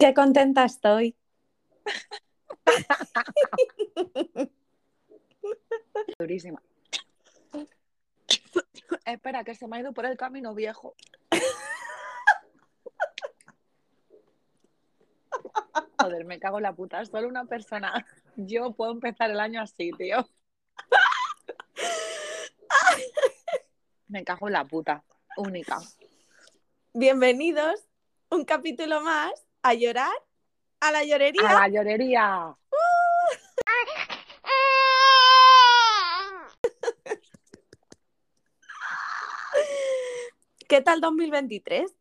Qué contenta estoy. Durísima. Espera, que se me ha ido por el camino viejo. Joder, me cago en la puta. Solo una persona. Yo puedo empezar el año así, tío. Me cago en la puta. Única. Bienvenidos. Un capítulo más. A llorar. A la llorería. A la llorería. ¿Qué tal 2023?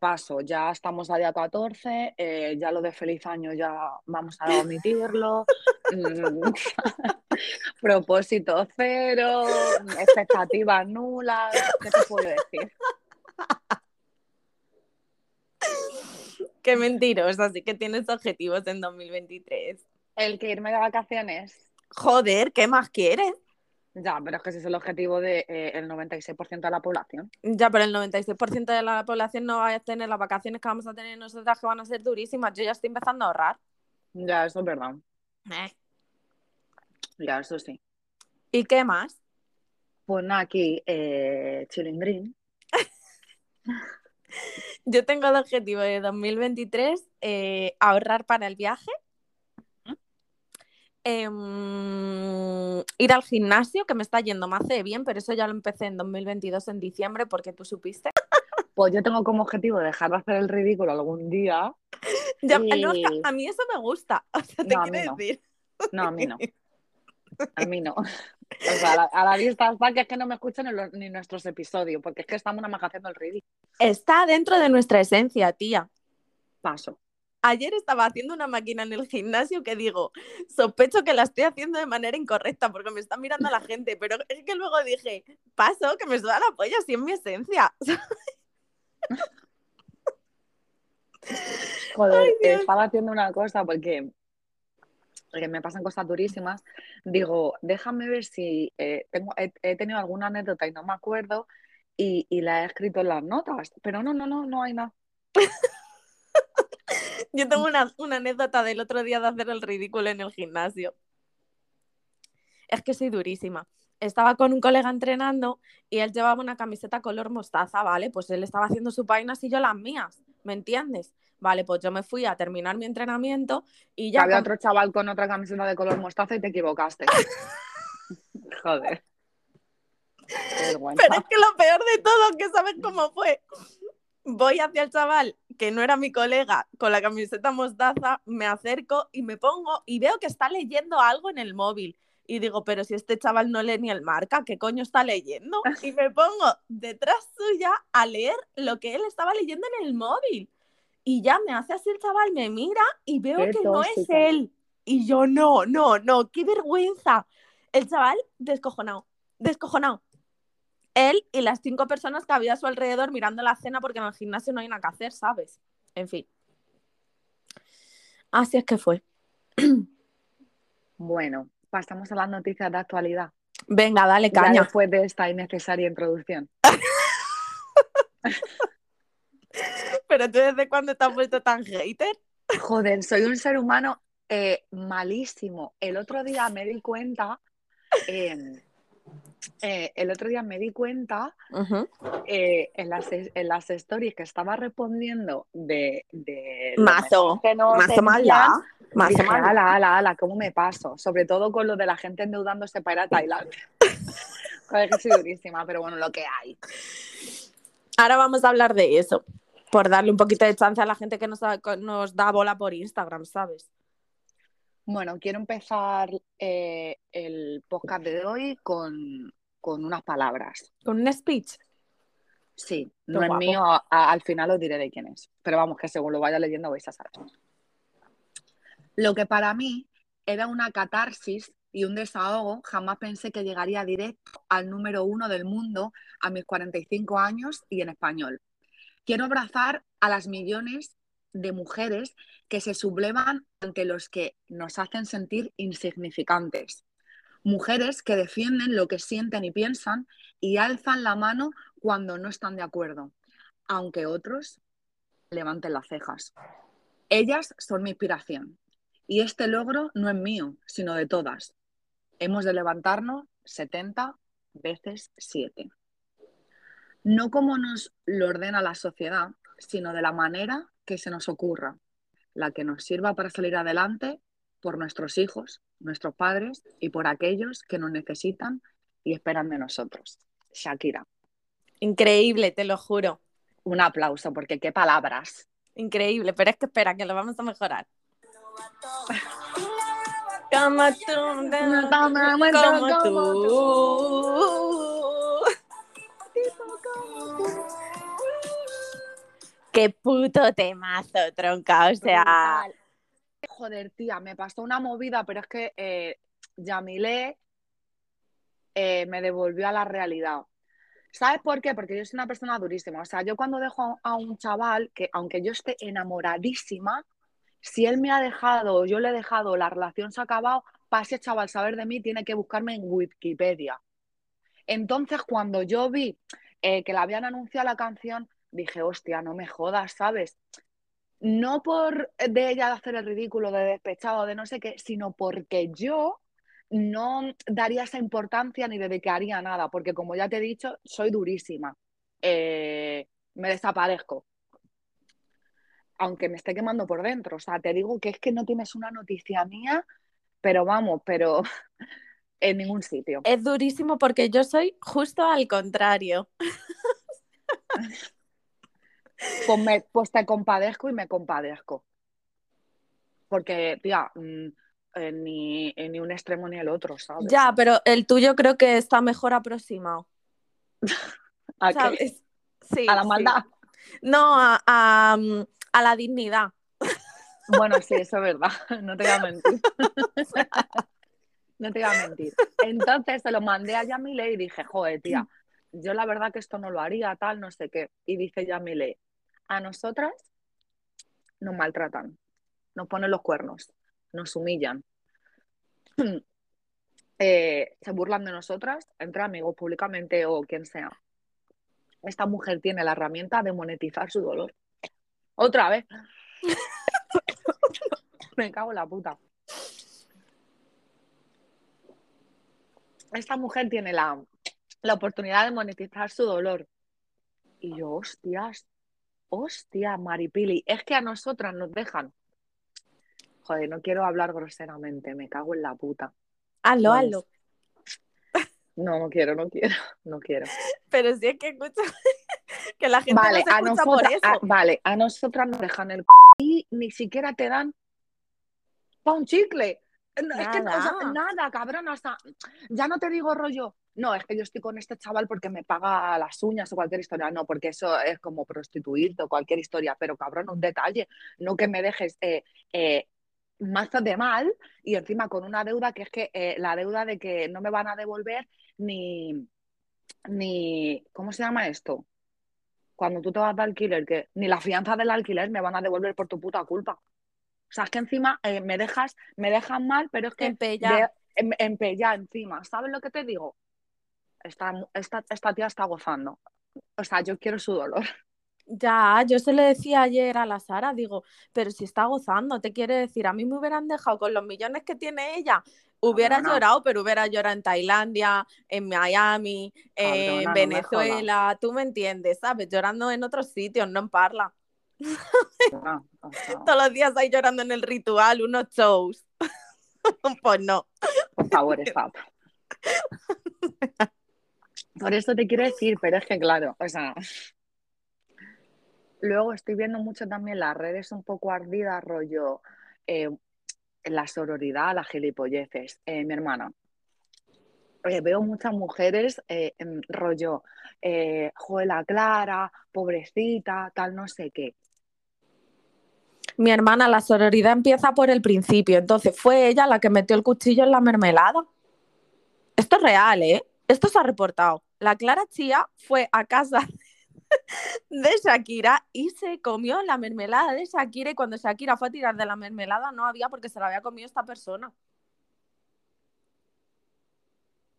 Paso, ya estamos a día 14, ya lo de feliz año ya vamos a omitirlo, propósito cero, expectativas nulas, ¿qué te puedo decir? Qué mentirosa, así que tienes objetivos en 2023. El que irme de vacaciones. Joder, ¿qué más quieres? Ya, pero es que ese es el objetivo del 96% de la población. Ya, pero el 96% de la población no va a tener las vacaciones que vamos a tener nosotras, que van a ser durísimas. Yo ya estoy empezando a ahorrar. Ya, eso es verdad. Ya, eso sí. ¿Y qué más? Pues nada, aquí, chilindrín. Yo tengo el objetivo de 2023, ahorrar para el viaje. Ir al gimnasio, que me está yendo más de bien, pero eso ya lo empecé en 2022 en diciembre, porque tú supiste. Pues yo tengo como objetivo dejar de hacer el ridículo algún día. Ya, y... no, a mí eso me gusta, o sea, te no, quiero decir. No, a mí no. A mí no. O sea, a la vista está que es que no me escuchan ni nuestros episodios, porque es que estamos nada más haciendo el ridículo. Está dentro de nuestra esencia, tía. Paso. Ayer estaba haciendo una máquina en el gimnasio que digo, sospecho que la estoy haciendo de manera incorrecta porque me está mirando la gente, pero es que luego dije, paso, que me suda la polla, si es mi esencia. Joder, ay, estaba haciendo una cosa porque me pasan cosas durísimas. Digo, déjame ver si he tenido alguna anécdota y no me acuerdo y la he escrito en las notas, pero no hay nada. Yo tengo una anécdota del otro día de hacer el ridículo en el gimnasio. Es que soy durísima. Estaba con un colega entrenando y él llevaba una camiseta color mostaza, ¿vale? Pues él estaba haciendo sus vainas y yo las mías, ¿me entiendes? Vale, pues yo me fui a terminar mi entrenamiento y ya... Había otro chaval con otra camiseta de color mostaza y te equivocaste. Joder. Pero es que lo peor de todo, que sabes cómo fue... Voy hacia el chaval, que no era mi colega, con la camiseta mostaza, me acerco y me pongo y veo que está leyendo algo en el móvil. Y digo, pero si este chaval no lee ni el marca, ¿qué coño está leyendo? Y me pongo detrás suya a leer lo que él estaba leyendo en el móvil. Y ya me hace así el chaval, me mira y veo que no es él. Y yo, no, qué vergüenza. El chaval, descojonado. Él y las 5 personas que había a su alrededor mirando la cena porque en el gimnasio no hay nada que hacer, ¿sabes? En fin. Así es que fue. Bueno, pasamos a las noticias de actualidad. Venga, dale caña. Ya después de esta innecesaria introducción. ¿Pero tú desde cuándo te has vuelto tan hater? Joder, soy un ser humano malísimo. El otro día me di cuenta uh-huh. en las stories que estaba respondiendo de mazo, que no mazo mala, mazo mala, ala, ¿cómo me paso? Sobre todo con lo de la gente endeudándose para ir a Tailandia. Joder, que soy durísima, pero bueno, lo que hay. Ahora vamos a hablar de eso, por darle un poquito de chance a la gente que nos da bola por Instagram, ¿sabes? Bueno, quiero empezar el podcast de hoy con unas palabras. ¿Con un speech? Sí, no es mío, al final os diré de quién es. Pero vamos, que según lo vaya leyendo vais a saber. Lo que para mí era una catarsis y un desahogo, jamás pensé que llegaría directo al número 1 del mundo a mis 45 años y en español. Quiero abrazar a las millones de mujeres que se sublevan ante los que nos hacen sentir insignificantes. Mujeres que defienden lo que sienten y piensan y alzan la mano cuando no están de acuerdo, aunque otros levanten las cejas. Ellas son mi inspiración y este logro no es mío, sino de todas. Hemos de levantarnos 70 veces 7. No como nos lo ordena la sociedad, sino de la manera que se nos ocurra, la que nos sirva para salir adelante por nuestros hijos, nuestros padres y por aquellos que nos necesitan y esperan de nosotros. Shakira. Increíble, te lo juro. Un aplauso, porque qué palabras. Increíble, pero es que espera, que lo vamos a mejorar. Como tú, como tú. Qué puto temazo, tronca, o sea... Joder, tía, me pasó una movida, pero es que Yamile me devolvió a la realidad. ¿Sabes por qué? Porque yo soy una persona durísima. O sea, yo cuando dejo a un chaval, que aunque yo esté enamoradísima, si él me ha dejado, yo le he dejado, la relación se ha acabado, para ese chaval saber de mí tiene que buscarme en Wikipedia. Entonces, cuando yo vi que le habían anunciado la canción, dije, hostia, no me jodas, ¿sabes? No por de ella hacer el ridículo de despechado, de no sé qué, sino porque yo no daría esa importancia ni dedicaría nada, porque como ya te he dicho, soy durísima. Me desaparezco. Aunque me esté quemando por dentro. O sea, te digo que es que no tienes una noticia mía, pero vamos, pero en ningún sitio. Es durísimo porque yo soy justo al contrario. Pues te compadezco y me compadezco. Porque, tía... Ni un extremo ni el otro, ¿sabes? Ya, pero el tuyo creo que está mejor aproximado. ¿A qué? Sí, ¿a la maldad? Sí. No, a la dignidad. Bueno, sí, eso es verdad. No te voy a mentir. No te voy a mentir. Entonces se lo mandé a Yamile y dije, joder, tía, yo la verdad que esto no lo haría, tal, no sé qué. Y dice Yamile, a nosotras nos maltratan, nos ponen los cuernos, nos humillan, se burlan de nosotras entre amigos, públicamente o quien sea. Esta mujer tiene la herramienta de monetizar su dolor. Otra vez. Me cago en la puta. Esta mujer tiene la oportunidad de monetizar su dolor. Y yo, hostia, Maripili, es que a nosotras nos dejan. Joder, no quiero hablar groseramente, me cago en la puta. Hazlo. No quiero. Pero si es que escucho que la gente vale, no se a escucha nosotras, por eso. A nosotras nos dejan el c*** y ni siquiera te dan pa' un chicle. Nada. Es que no, o sea, nada, cabrón, hasta ya no te digo rollo. No, es que yo estoy con este chaval porque me paga las uñas o cualquier historia. No, porque eso es como prostituirte o cualquier historia. Pero, cabrón, un detalle. No que me dejes... mazo de mal y encima con una deuda que es que la deuda de que no me van a devolver ni ¿cómo se llama esto? Cuando tú te vas de alquiler, que ni la fianza del alquiler me van a devolver por tu puta culpa. O sea, es que encima me dejan mal, pero es que empella encima. ¿Sabes lo que te digo? Esta tía está gozando. O sea, yo quiero su dolor. Ya, yo se le decía ayer a la Sara, digo, pero si está gozando, te quiere decir, a mí me hubieran dejado con los millones que tiene ella, hubiera llorado, pero hubiera llorado en Tailandia, en Miami, en Venezuela, no me tú me entiendes, ¿sabes? Llorando en otros sitios, no en Parla. No. Todos los días ahí llorando en el ritual, unos shows. Pues no. Por favor, stop. Por eso te quiero decir, pero es que claro, o sea... Luego estoy viendo mucho también las redes un poco ardidas, rollo la sororidad, las gilipolleces. Mi hermana, veo muchas mujeres rollo, joela Clara, pobrecita, tal no sé qué. Mi hermana, la sororidad empieza por el principio, entonces fue ella la que metió el cuchillo en la mermelada. Esto es real, ¿eh? Esto se ha reportado. La Clara Chía fue a casa de Shakira y se comió la mermelada de Shakira y cuando Shakira fue a tirar de la mermelada no había porque se la había comido esta persona.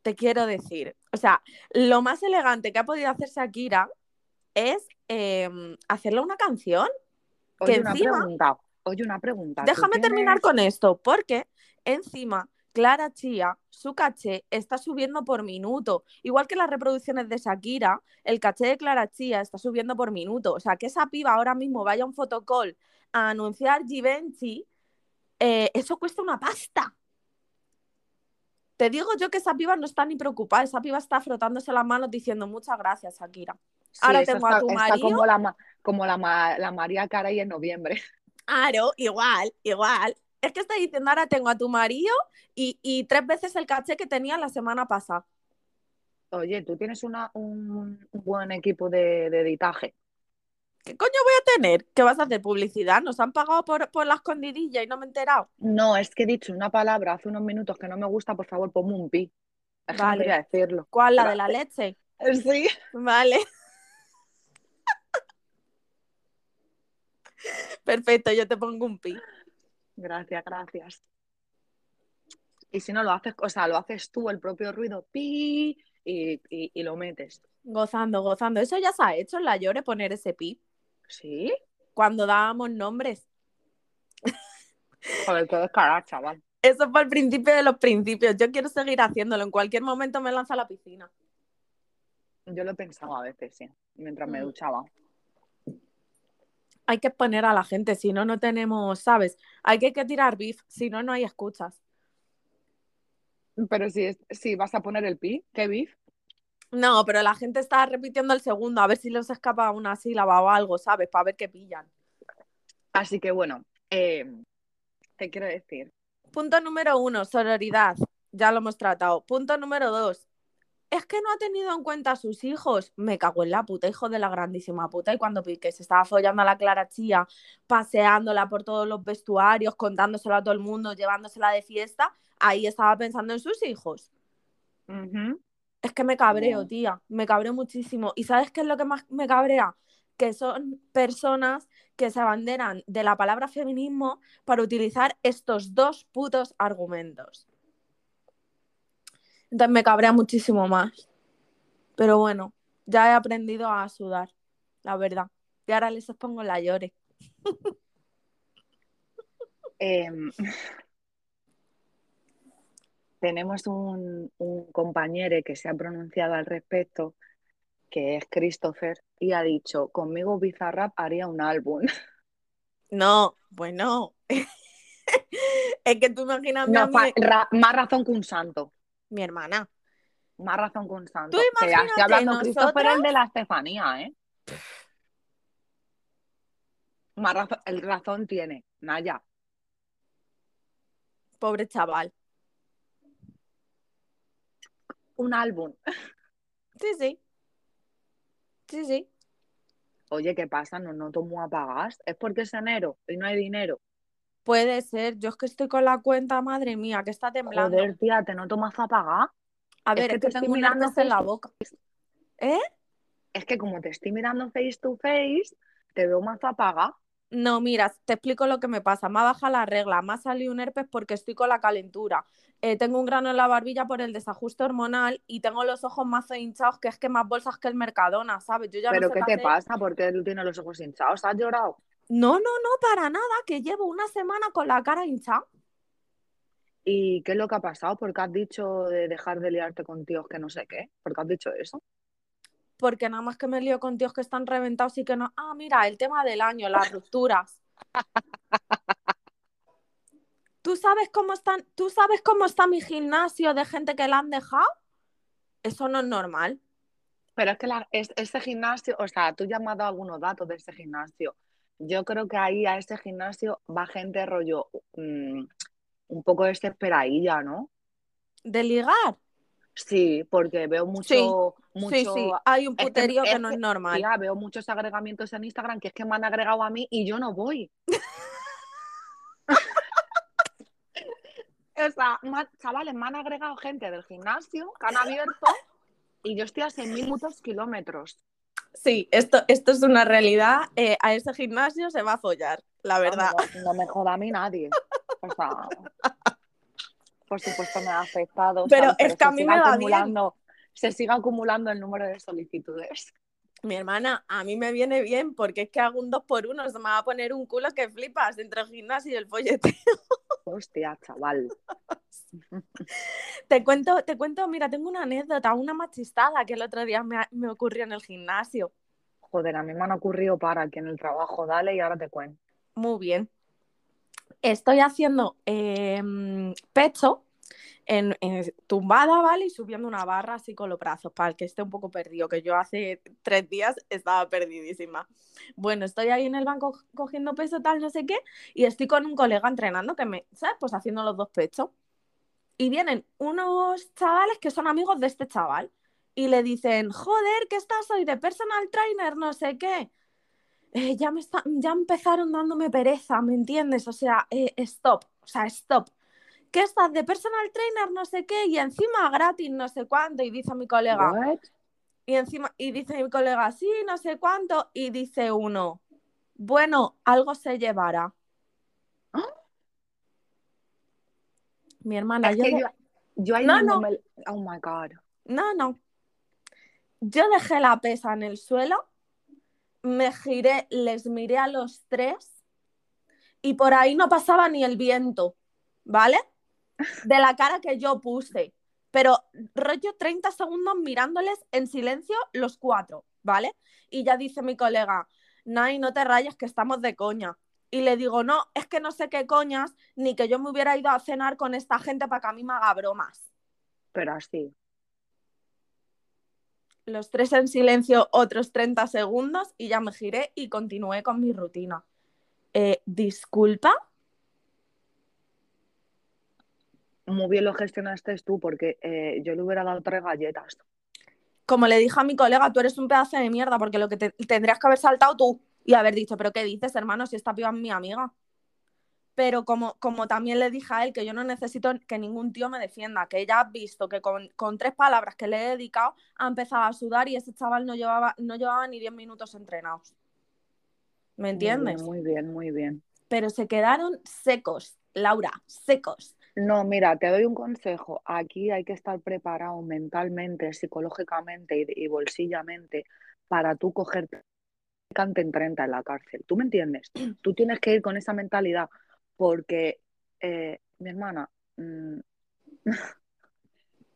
Te quiero decir, o sea, lo más elegante que ha podido hacer Shakira es hacerle una canción. Oye, que encima... Pregunta. Oye, una pregunta. Déjame terminar con esto, porque encima Clara Chía, su caché está subiendo por minuto. Igual que las reproducciones de Shakira, el caché de Clara Chía está subiendo por minuto. O sea, que esa piba ahora mismo vaya a un fotocall a anunciar Givenchy, eso cuesta una pasta. Te digo yo que esa piba no está ni preocupada. Esa piba está frotándose las manos diciendo muchas gracias, Shakira. Sí, ahora tengo está, a tu marido. Está como la María Carey en noviembre. Claro, igual. Es que está diciendo, ahora tengo a tu marido y 3 veces el caché que tenía la semana pasada. Oye, tú tienes un buen equipo de editaje. ¿Qué coño voy a tener? ¿Qué vas a hacer? ¿Publicidad? ¿Nos han pagado por la escondidilla y no me he enterado? No, es que he dicho una palabra hace unos minutos que no me gusta, por favor, ponme un pi. Vale. Voy a decirlo. ¿Cuál? ¿La de la leche? Sí. Vale. Perfecto, yo te pongo un pi. Gracias. Y si no lo haces, o sea, lo haces tú el propio ruido, pi, y lo metes. Gozando. Eso ya se ha hecho en la Llore, poner ese pi. ¿Sí? Cuando dábamos nombres. Joder, qué descarada, chaval. Eso fue el principio de los principios. Yo quiero seguir haciéndolo. En cualquier momento me lanzo a la piscina. Yo lo pensaba a veces, sí, mientras me duchaba. Hay que poner a la gente, si no, no tenemos, ¿sabes? Hay que tirar beef, si no, no hay escuchas. Pero si vas a poner el pi, ¿qué beef? No, pero la gente está repitiendo el segundo, a ver si les escapa una sílaba o algo, ¿sabes? Para ver qué pillan. Así que bueno, te quiero decir. Punto número 1, sororidad, ya lo hemos tratado. Punto número 2. Es que no ha tenido en cuenta a sus hijos. Me cago en la puta, hijo de la grandísima puta. Y cuando Piqué se estaba follando a la Clara Chía, paseándola por todos los vestuarios, contándoselo a todo el mundo, llevándosela de fiesta, ahí estaba pensando en sus hijos. Uh-huh. Es que me cabreo, tía. Me cabreo muchísimo. ¿Y sabes qué es lo que más me cabrea? Que son personas que se abanderan de la palabra feminismo para utilizar estos 2 putos argumentos. Entonces me cabrea muchísimo más. Pero bueno, ya he aprendido a sudar, la verdad. Y ahora les pongo la Llore. Tenemos un compañero que se ha pronunciado al respecto, que es Christopher, y ha dicho, conmigo Bizarrap haría un álbum. No, pues no. Es que tú imaginas... No, más razón que un santo. Mi hermana. Más razón con santo. Tú imagínate, estoy hablando de Christopher, el de la Estefanía, ¿eh? Más razón tiene, Naya. Pobre chaval. Un álbum. Sí. Oye, ¿qué pasa? No noto muy apagadas. Es porque es enero y no hay dinero. Puede ser, yo es que estoy con la cuenta, madre mía, que está temblando. Joder, tía, ¿te noto más apagada? A ver, es que tengo un herpes en la boca. ¿Eh? Es que como te estoy mirando face to face, te veo más apagada. No, mira, te explico lo que me pasa. Me ha bajado la regla, me ha salido un herpes porque estoy con la calentura. Tengo un grano en la barbilla por el desajuste hormonal y tengo los ojos más hinchados, que es que más bolsas que el Mercadona, ¿sabes? Yo ya ¿pero no sé qué te pasa? ¿Por qué tú tienes los ojos hinchados? ¿Has llorado? No, para nada, que llevo una semana con la cara hinchada. ¿Y qué es lo que ha pasado? ¿Por qué has dicho de dejar de liarte con tíos que no sé qué? ¿Por qué has dicho eso? Porque nada más que me lío con tíos que están reventados y que no... Ah, mira, el tema del año, las rupturas. ¿Tú sabes cómo está mi gimnasio de gente que la han dejado? Eso no es normal. Pero es que ese gimnasio... O sea, tú ya me has dado algunos datos de ese gimnasio. Yo creo que ahí a este gimnasio va gente rollo un poco desesperadilla, ¿no? ¿De ligar? Sí, porque veo mucho. Sí. Hay un puterío que no es normal. Tía, veo muchos agregamientos en Instagram que es que me han agregado a mí y yo no voy. O sea, chavales, me han agregado gente del gimnasio que han abierto y yo estoy a 6.000 muchos kilómetros. Sí, esto es una realidad. A ese gimnasio se va a follar, la verdad. No me joda a mí nadie. O sea, por supuesto me ha afectado. Pero es que a mí me da bien. Se sigue acumulando el número de solicitudes. Mi hermana, a mí me viene bien porque es que hago un 2x1, se me va a poner un culo que flipas entre el gimnasio y el folleteo. Hostia, chaval. Te cuento, mira, tengo una anécdota, una machistada que el otro día me ocurrió en el gimnasio. Joder, a mí me han ocurrido para que en el trabajo, dale, y ahora te cuento. Muy bien. Estoy haciendo pecho en tumbada, ¿vale? Y subiendo una barra así con los brazos, para el que esté un poco perdido, que yo hace 3 días estaba perdidísima. Bueno, estoy ahí en el banco cogiendo peso, tal, no sé qué, y estoy con un colega entrenando que me, ¿sabes? Pues haciendo los dos pechos. Y vienen unos chavales que son amigos de este chaval y le dicen, joder, ¿qué estás hoy de personal trainer? No sé qué. Ya empezaron dándome pereza, ¿me entiendes? O sea, stop. ¿Qué estás de personal trainer? No sé qué, y encima gratis, no sé cuánto, y dice mi colega. ¿What? Y dice mi colega, sí, no sé cuánto, y dice uno, bueno, algo se llevará. ¿Ah? Mi hermana, oh my God. No. Yo dejé la pesa en el suelo. Me giré, les miré a los tres y por ahí no pasaba ni el viento, ¿vale? De la cara que yo puse, pero rollo 30 segundos mirándoles en silencio los cuatro, ¿vale? Y ya dice mi colega, Nay, no te rayes que estamos de coña. Y le digo, no, es que no sé qué coñas, ni que yo me hubiera ido a cenar con esta gente para que a mí me haga bromas. Pero así... Los tres en silencio, otros 30 segundos y ya me giré y continué con mi rutina. ¿Disculpa? Muy bien lo gestionaste tú porque yo le hubiera dado 3 galletas. Como le dije a mi colega, tú eres un pedazo de mierda porque lo que tendrías que haber saltado tú y haber dicho, pero ¿qué dices, hermano? Si esta piba es mi amiga. Pero como también le dije a él que yo no necesito que ningún tío me defienda, que ella ha visto que con 3 palabras que le he dedicado ha empezado a sudar y ese chaval no llevaba ni 10 minutos entrenados. ¿Me entiendes? Muy bien. Pero se quedaron secos, Laura, secos. No, mira, te doy un consejo. Aquí hay que estar preparado mentalmente, psicológicamente y bolsillamente para tú cogerte en 30 en la cárcel. ¿Tú me entiendes? Tú tienes que ir con esa mentalidad. Porque, mi hermana, o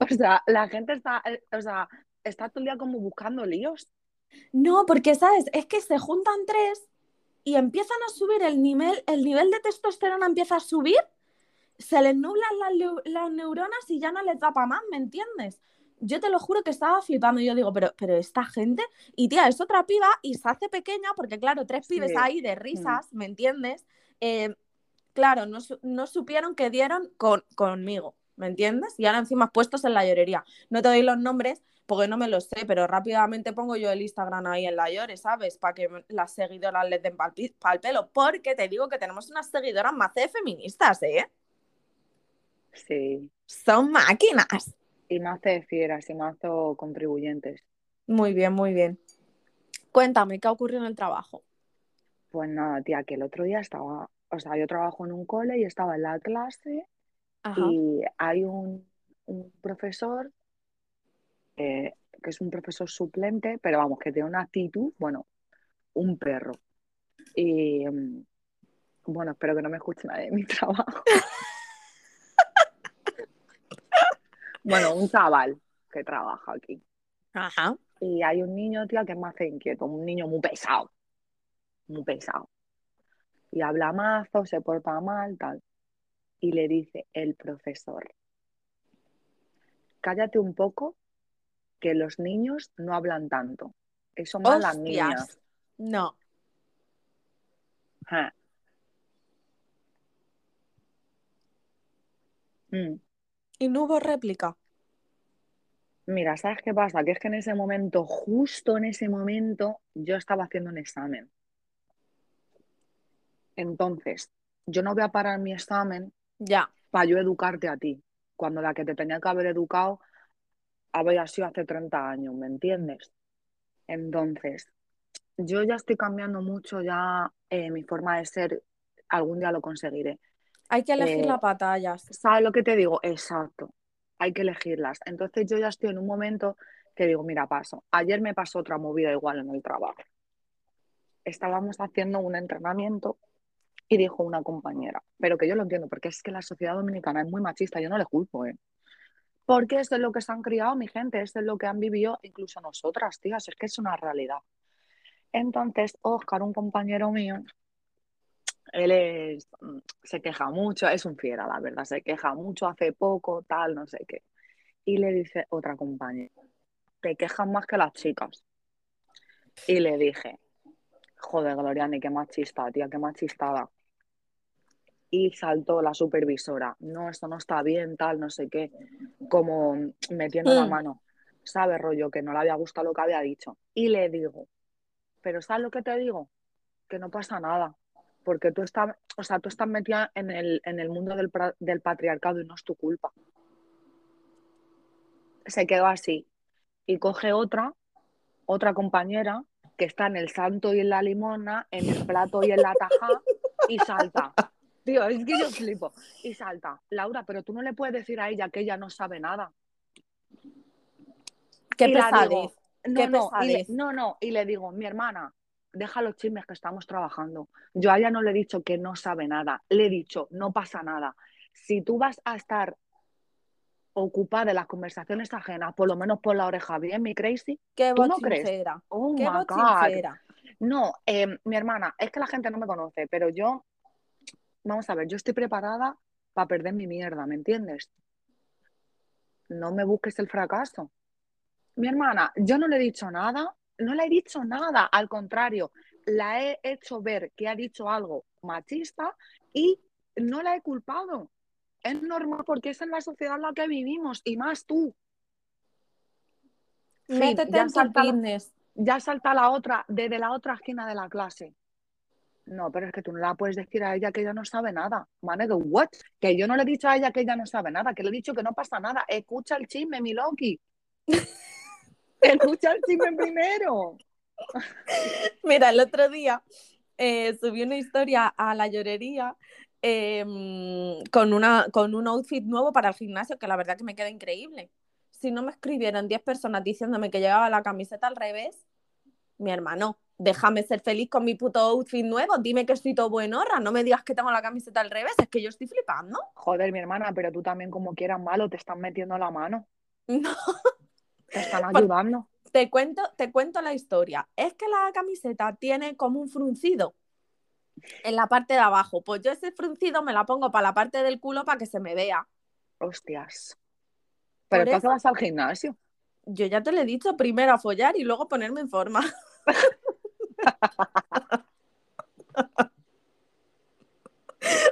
sea, la gente está todo el día como buscando líos. No, porque, ¿sabes? Es que se juntan 3 y empiezan a subir el nivel de testosterona empieza a subir, se les nublan las neuronas y ya no les da para más, ¿me entiendes? Yo te lo juro que estaba flipando. Yo digo, pero esta gente... Y tía, es otra piba y se hace pequeña porque, claro, 3 pibes ahí de risas, ¿me entiendes? Claro, no supieron que dieron conmigo, ¿me entiendes? Y ahora encima puestos en la llorería. No te doy los nombres porque no me los sé, pero rápidamente pongo yo el Instagram ahí en la llore, ¿sabes? Para que las seguidoras les den pa'l pelo. Porque te digo que tenemos unas seguidoras más de feministas, ¿eh? Sí. Son máquinas. Y más de fieras y más de contribuyentes. Muy bien. Cuéntame, ¿qué ocurrió en el trabajo? Pues nada, tía, que el otro día estaba... O sea, yo trabajo en un cole y estaba en la clase. Ajá. Y hay un profesor que es un profesor suplente, pero vamos, que tiene una actitud, bueno, un perro. Y bueno, espero que no me escuche nadie de mi trabajo. Bueno, un chaval que trabaja aquí. Ajá. Y hay un niño, tía, que es más inquieto, un niño muy pesado. Y habla mazo, se porta mal, tal. Y le dice el profesor, cállate un poco, que los niños no hablan tanto. Eso más las niñas. No. Ja. Y no hubo réplica. Mira, ¿sabes qué pasa? Que es que en ese momento, justo en ese momento, yo estaba haciendo un examen. Entonces, yo no voy a parar mi examen para yo educarte a ti, cuando la que te tenía que haber educado había sido hace 30 años, ¿me entiendes? Entonces, yo ya estoy cambiando mucho ya mi forma de ser, algún día lo conseguiré. Hay que elegir las batallas. ¿Sabes lo que te digo? Exacto, hay que elegirlas. Entonces yo ya estoy en un momento que digo, mira, paso. Ayer me pasó otra movida igual en el trabajo. Estábamos haciendo un entrenamiento y dijo una compañera, pero que yo lo entiendo, porque es que la sociedad dominicana es muy machista, yo no le culpo, ¿eh? Porque esto es lo que se han criado mi gente, esto es lo que han vivido incluso nosotras, tías, es que es una realidad. Entonces, Oscar, un compañero mío, se queja mucho, es un fiera, la verdad, se queja mucho, hace poco, tal, no sé qué. Y le dice otra compañera, te quejas más que las chicas. Y le dije, joder, Gloria, ni qué machista, tía, qué machistada. Y saltó la supervisora, no, esto no está bien, tal, no sé qué, como metiendo la mano, ¿sabes, rollo? Que no le había gustado lo que había dicho. Y le digo, pero ¿sabes lo que te digo? Que no pasa nada, porque tú estás, o sea, tú estás metida en el mundo del patriarcado y no es tu culpa. Se quedó así. Y coge otra compañera, que está en el santo y en la limona, en el plato y en la tajá, y salta. Tío, es que yo flipo. Y salta. Laura, pero tú no le puedes decir a ella que ella no sabe nada. Qué pesadez. Y le digo, mi hermana, deja los chismes que estamos trabajando. Yo a ella no le he dicho que no sabe nada. Le he dicho, no pasa nada. Si tú vas a estar ocupada de las conversaciones ajenas, por lo menos por la oreja bien, mi crazy. ¿Qué ¿Tú no crees? Oh, ¿qué my God. No, mi hermana, es que la gente no me conoce, pero yo, vamos a ver, yo estoy preparada para perder mi mierda, ¿me entiendes? No me busques el fracaso. Mi hermana, yo no le he dicho nada, no le he dicho nada, al contrario, la he hecho ver que ha dicho algo machista y no la he culpado. Es normal porque es en la sociedad en la que vivimos y más tú. Sí, métete en tu business. Ya salta la otra, desde la otra esquina de la clase. No, pero es que tú no la puedes decir a ella que ella no sabe nada. Mané, que what? Que yo no le he dicho a ella que ella no sabe nada, que le he dicho que no pasa nada. Escucha el chisme, mi Loki. Escucha el chisme primero. Mira, el otro día subí una historia a la llorería con un outfit nuevo para el gimnasio, que la verdad que me queda increíble. Si no me escribieron 10 personas diciéndome que llevaba la camiseta al revés, mi hermano, déjame ser feliz con mi puto outfit nuevo, dime que estoy todo buenorra, no me digas que tengo la camiseta al revés, es que yo estoy flipando. Joder, mi hermana, pero tú también como quieras malo te están metiendo la mano. No. Te están ayudando. Te cuento la historia. Es que la camiseta tiene como un fruncido en la parte de abajo. Pues yo ese fruncido me la pongo para la parte del culo para que se me vea. Hostias. ¿Pero tú vas al gimnasio? Yo ya te lo he dicho, primero a follar y luego ponerme en forma.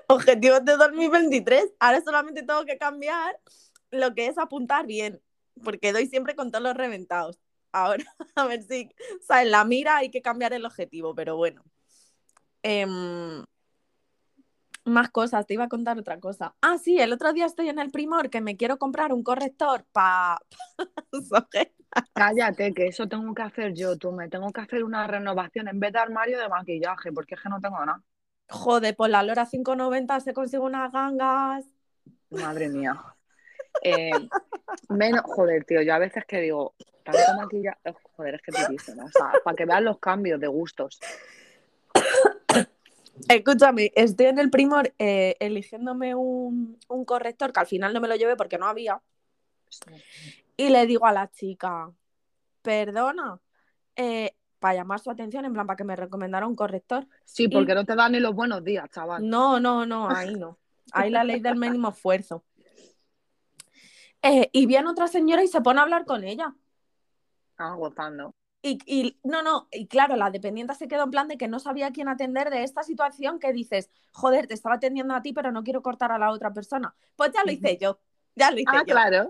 Objetivos de 2023. Ahora solamente tengo que cambiar lo que es apuntar bien, porque doy siempre con todos los reventados. Ahora, a ver si, o sea, en la mira hay que cambiar el objetivo, pero bueno. Más cosas, te iba a contar otra cosa. Ah, sí, el otro día estoy en el Primor, que me quiero comprar un corrector para... Cállate, que eso tengo que hacer yo, tú. Me tengo que hacer una renovación en vez de armario de maquillaje, porque es que no tengo nada. Joder, por la Lora 590 se consigue unas gangas. Madre mía. Menos, joder, tío, yo a veces que digo, tanto maquillaje, joder, es que tirísimo. O sea, para que vean los cambios de gustos. Escúchame, estoy en el Primor eligiéndome un corrector que al final no me lo llevé porque no había. Y le digo a la chica, perdona, para llamar su atención, en plan, para que me recomendara un corrector. Sí, porque no te dan ni los buenos días, chaval. No, ahí no. Ahí la ley del mínimo esfuerzo. Y viene otra señora y se pone a hablar con ella. Ah, gozando. Y claro, la dependiente se quedó en plan de que no sabía quién atender de esta situación que dices, joder, te estaba atendiendo a ti, pero no quiero cortar a la otra persona. Pues ya lo hice yo. Ya lo hice yo. Claro.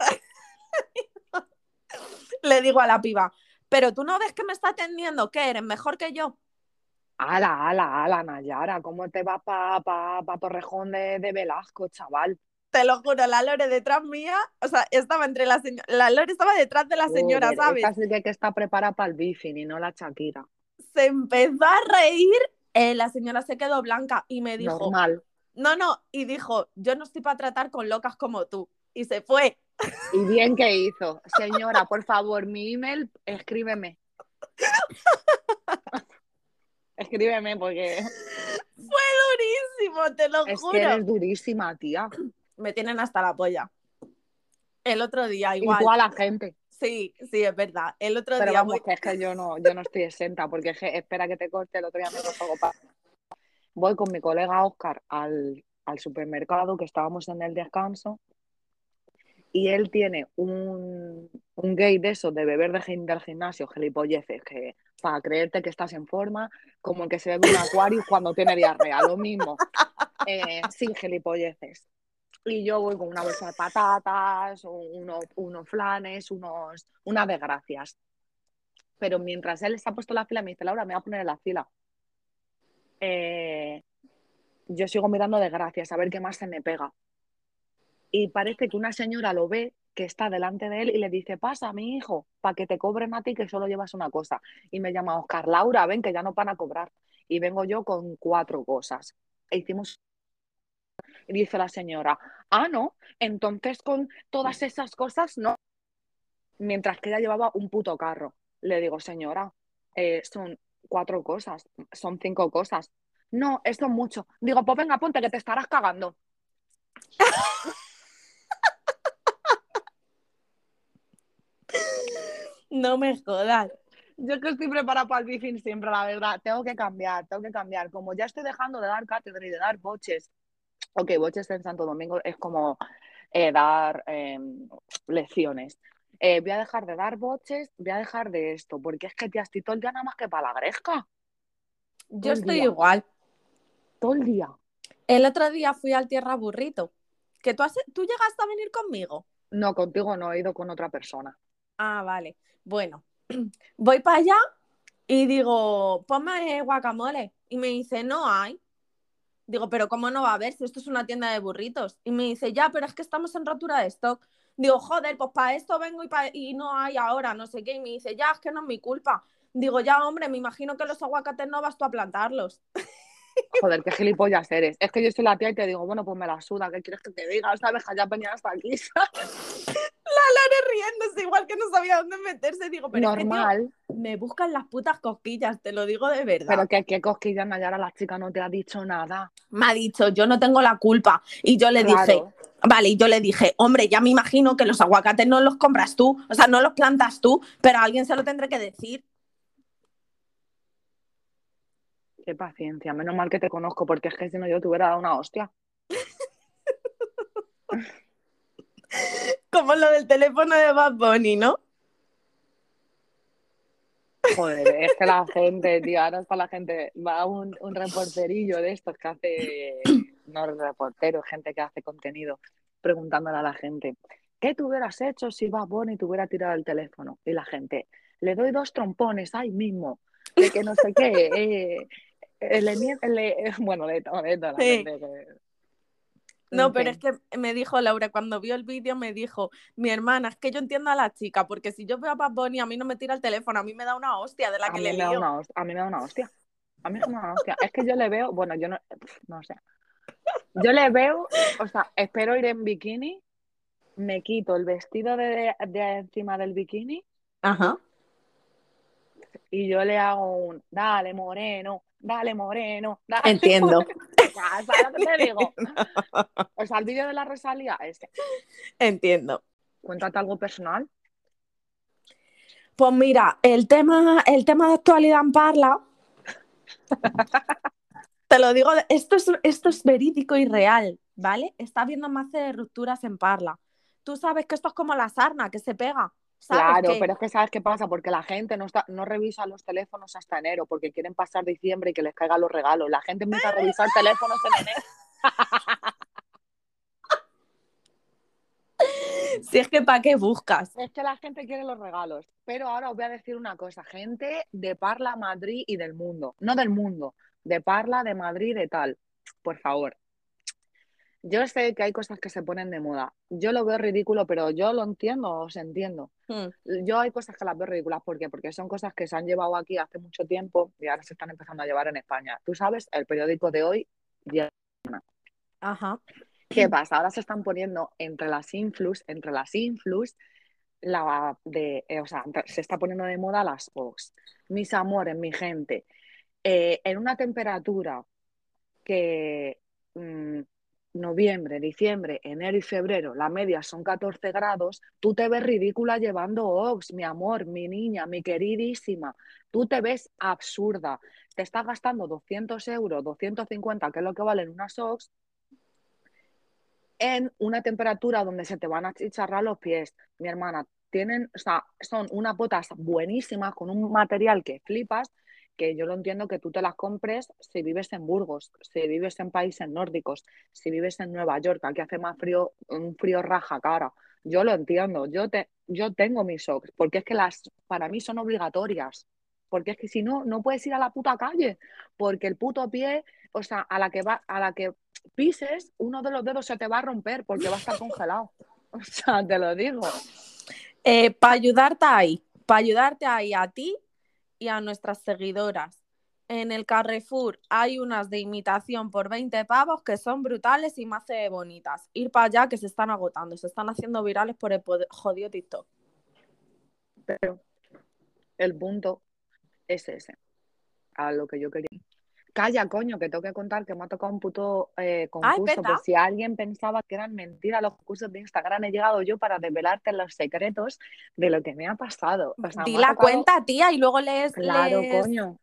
Le digo a la piba, pero tú no ves que me está atendiendo, que eres mejor que yo. Ala, Nayara, ¿cómo te vas pa Torrejón de Velasco, chaval? Te lo juro, la Lore detrás mía, o sea, estaba entre la señora, la Lore estaba detrás de la señora, uy, ¿sabes? Esta sí que está preparada para el bifin y no la Shakira. Se empezó a reír, la señora se quedó blanca y me dijo... Normal. No, y dijo, yo no estoy para tratar con locas como tú. Y se fue. Y bien que hizo. Señora, por favor, mi email, escríbeme. Escríbeme porque... Fue durísimo, te lo juro. Es que eres durísima, tía. Me tienen hasta la polla. El otro día igual. Igual a la gente. Sí, sí, es verdad. El otro pero día... Pero vamos, muy... es que yo no estoy exenta, porque espera que te corte, el otro día me lo pongo para... Voy con mi colega Oscar al supermercado, que estábamos en el descanso, y él tiene un gay de esos de beber del gimnasio, gilipolleces, que para creerte que estás en forma, como el que se bebe un acuario cuando tiene diarrea, lo mismo, sin gilipolleces. Y yo voy con una bolsa de patatas, unos flanes, unas desgracias. Pero mientras él se ha puesto la fila, me dice, Laura, me voy a poner en la fila. Yo sigo mirando desgracias, a ver qué más se me pega. Y parece que una señora lo ve, que está delante de él, y le dice, pasa, mi hijo, para que te cobren a ti, que solo llevas una cosa. Y me llama Oscar, Laura, ven, que ya no van a cobrar. Y vengo yo con 4 cosas. E hicimos... Y dice la señora, ah, no, entonces con todas esas cosas no. Mientras que ella llevaba un puto carro. Le digo, señora, son 4 cosas, son 5 cosas. No, esto es mucho. Digo, pues venga, ponte que te estarás cagando. No me jodas. Yo que estoy preparada para el bifín siempre, la verdad. Tengo que cambiar. Como ya estoy dejando de dar cátedra y de dar boches. Ok, boches en Santo Domingo es como dar lecciones. Voy a dejar de dar boches, voy a dejar de esto, porque es que te estoy todo el día nada más que para la gresca. Yo estoy igual. Todo el día. El otro día fui al Tierra Burrito. ¿Que tú llegaste a venir conmigo? No, contigo no, he ido con otra persona. Ah, vale. Bueno, voy para allá y digo, ponme guacamole. Y me dice, no hay. Digo, pero ¿cómo no va a haber si esto es una tienda de burritos? Y me dice, ya, pero es que estamos en rotura de stock. Digo, joder, pues para esto vengo y no hay ahora, no sé qué. Y me dice, ya, es que no es mi culpa. Digo, ya, hombre, me imagino que los aguacates no vas tú a plantarlos. Joder, qué gilipollas eres. Es que yo soy la tía y te digo, bueno, pues me la suda, ¿qué quieres que te diga? ¿Sabes? Ya venía hasta aquí, ¿sabes? La Lore riéndose, igual que no sabía dónde meterse. Digo, pero normal. Es que, tío, me buscan las putas cosquillas, te lo digo de verdad. Pero que qué cosquillas, Nayara, la chica no te ha dicho nada. Me ha dicho, yo no tengo la culpa. Y yo le dije, vale, y yo le dije, hombre, ya me imagino que los aguacates no los compras tú, o sea, no los plantas tú, pero a alguien se lo tendré que decir. Qué paciencia, menos mal que te conozco, porque es que si no yo te hubiera dado una hostia. Como lo del teléfono de Bad Bunny, ¿no? Joder, es que la gente, tío, ahora está la gente, va un reporterillo de estos que hace, no reportero, gente que hace contenido, preguntándole a la gente, ¿qué te hubieras hecho si Bad Bunny te hubiera tirado el teléfono? Y la gente, le doy 2 trompones ahí mismo, de que no sé qué, bueno, la gente que... No, pero es que me dijo Laura, cuando vio el vídeo me dijo, mi hermana, es que yo entiendo a la chica, porque si yo veo a Bad Bunny, a mí no me tira el teléfono, a mí me da una hostia de la que le lío. A mí me da una hostia. A mí me da una hostia. Es que yo le veo, bueno, yo no sé. Yo le veo, o sea, espero ir en bikini, me quito el vestido de encima del bikini. Ajá. Y yo le hago un, dale, moreno, dale, moreno, dale. Entiendo. Moreno. Ya, ¿sabes lo que te digo? O sea, el vídeo de la Rosalía este. Entiendo. Cuéntate algo personal. Pues mira, el tema de actualidad en Parla, te lo digo, esto es verídico y real, ¿vale? Está habiendo más de rupturas en Parla. Tú sabes que esto es como la sarna, que se pega. Claro, pero es que ¿sabes qué pasa? Porque la gente no revisa los teléfonos hasta enero, porque quieren pasar diciembre y que les caigan los regalos. La gente empieza a revisar teléfonos en enero. Si es que ¿para qué buscas? Es que la gente quiere los regalos. Pero ahora os voy a decir una cosa. Gente de Parla, Madrid y del mundo. No del mundo. De Parla, de Madrid, de tal. Por favor. Yo sé que hay cosas que se ponen de moda. Yo lo veo ridículo, pero yo lo entiendo, os entiendo. Yo hay cosas que las veo ridículas. ¿Por qué? Porque son cosas que se han llevado aquí hace mucho tiempo y ahora se están empezando a llevar en España. Tú sabes, el periódico de hoy ya. Ajá. ¿Qué pasa? Ahora se están poniendo entre las influs, o sea, se está poniendo de moda las posts. Mis amores, mi gente, en una temperatura que noviembre, diciembre, enero y febrero, la media son 14 grados, tú te ves ridícula llevando Ox, mi amor, mi niña, mi queridísima, tú te ves absurda, te estás gastando 200 euros, 250, que es lo que valen unas Ox, en una temperatura donde se te van a chicharrar los pies. Mi hermana, tienen, o sea, son unas botas buenísimas con un material que flipas, que yo lo entiendo que tú te las compres si vives en Burgos, si vives en países nórdicos, si vives en Nueva York, aquí hace más frío, un frío raja cara. Yo lo entiendo, yo tengo mis socks, porque es que las para mí son obligatorias, porque es que si no, no puedes ir a la puta calle, porque el puto pie, o sea, a la que pises, uno de los dedos se te va a romper porque va a estar congelado. O sea, te lo digo. Para ayudarte ahí a ti y a nuestras seguidoras. En el Carrefour hay unas de imitación por 20 pavos que son brutales y más bonitas. Ir para allá, que se están agotando, se están haciendo virales por el jodido TikTok. Pero el punto es ese, a lo que yo quería. Calla, coño, que tengo que contar que me ha tocado un puto concurso. Ay, que si alguien pensaba que eran mentiras los concursos de Instagram, he llegado yo para develarte los secretos de lo que me ha pasado. O sea, di la cuenta, tía, y luego les mencionamos.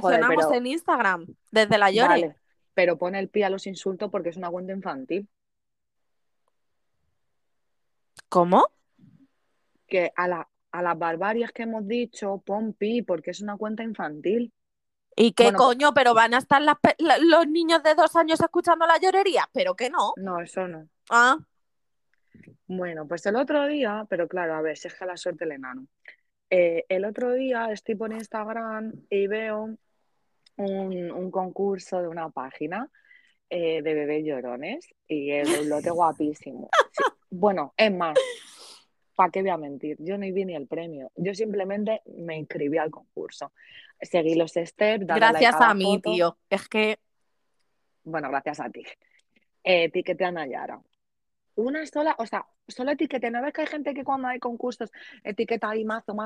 Joder, pero... en Instagram, desde la Llore. Vale, pero pone el pie a los insultos porque es una cuenta infantil. ¿Cómo? Que a las barbarias que hemos dicho, pon pi porque es una cuenta infantil. ¿Y qué coño? ¿Pero van a estar los niños de 2 años escuchando la llorería? ¿Pero qué no? No, eso no. Ah. Bueno, pues el otro día, pero claro, a ver, si es que la suerte el enano. El otro día estoy por Instagram y veo un concurso de una página de bebés llorones y es un lote guapísimo. Sí. Bueno, es más, ¿para qué voy a mentir? Yo no vi ni el premio. Yo simplemente me inscribí al concurso. Seguí los steps. Gracias like a mí, foto. Tío. Es que... Bueno, gracias a ti. Etiqueté a Nayara. Una sola... O sea, solo etiqueté. ¿No ves que hay gente que cuando hay concursos etiqueta ahí mazo?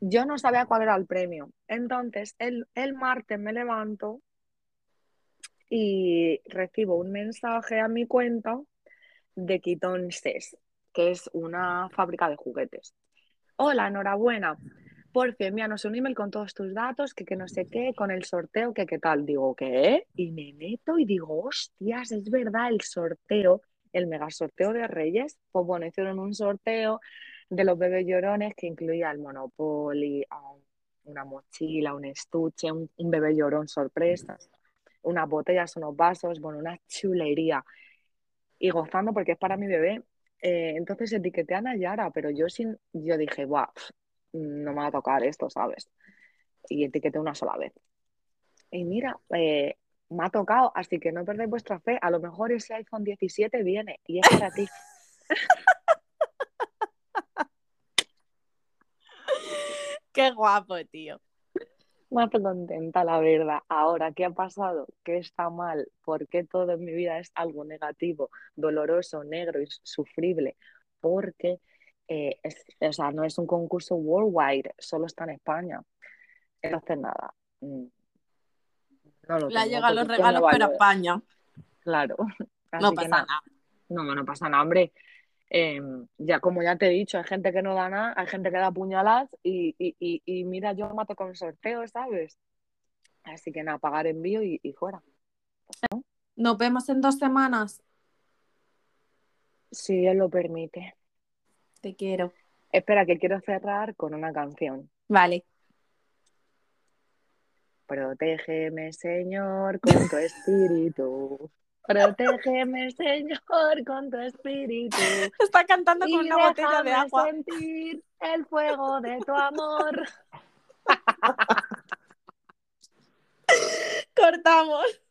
Yo no sabía cuál era el premio. Entonces, el martes me levanto y recibo un mensaje a mi cuenta de Quitón SES, que es una fábrica de juguetes. Hola, enhorabuena. Por fin, envíanos un email con todos tus datos, que no sé qué, con el sorteo, que qué tal. Digo, ¿qué? Y me meto y digo, hostias, es verdad, el sorteo, el mega sorteo de Reyes. Pues bueno, hicieron un sorteo de los bebés llorones que incluía el Monopoly, una mochila, un estuche, un bebé llorón sorpresas, unas botellas, unos vasos, bueno, una chulería. Y gozando porque es para mi bebé. Entonces etiqueté a Nayara, pero yo dije, guau, no me va a tocar esto, ¿sabes? Y etiqueté una sola vez. Y mira, me ha tocado, así que no perdáis vuestra fe. A lo mejor ese iPhone 17 viene y es para ti. Qué guapo, tío. Más contenta, la verdad. Ahora, ¿qué ha pasado? ¿Qué está mal? ¿Por qué todo en mi vida es algo negativo, doloroso, negro y sufrible? Porque o sea, no es un concurso worldwide, solo está en España. Entonces, nada. No lo le llegan los regalos para España. Claro. Así no pasa nada. No pasa nada, hombre. Ya como ya te he dicho, hay gente que no da nada, hay gente que da puñaladas y mira, yo mato con sorteo, ¿sabes? Así que nada, pagar envío y fuera. ¿No? Nos vemos en 2 semanas. Si Dios lo permite. Te quiero. Espera, que quiero cerrar con una canción. Vale. Protégeme, Señor, con tu espíritu. Protégeme, Señor, con tu espíritu. Está cantando con una botella de agua. Déjame sentir el fuego de tu amor. Cortamos.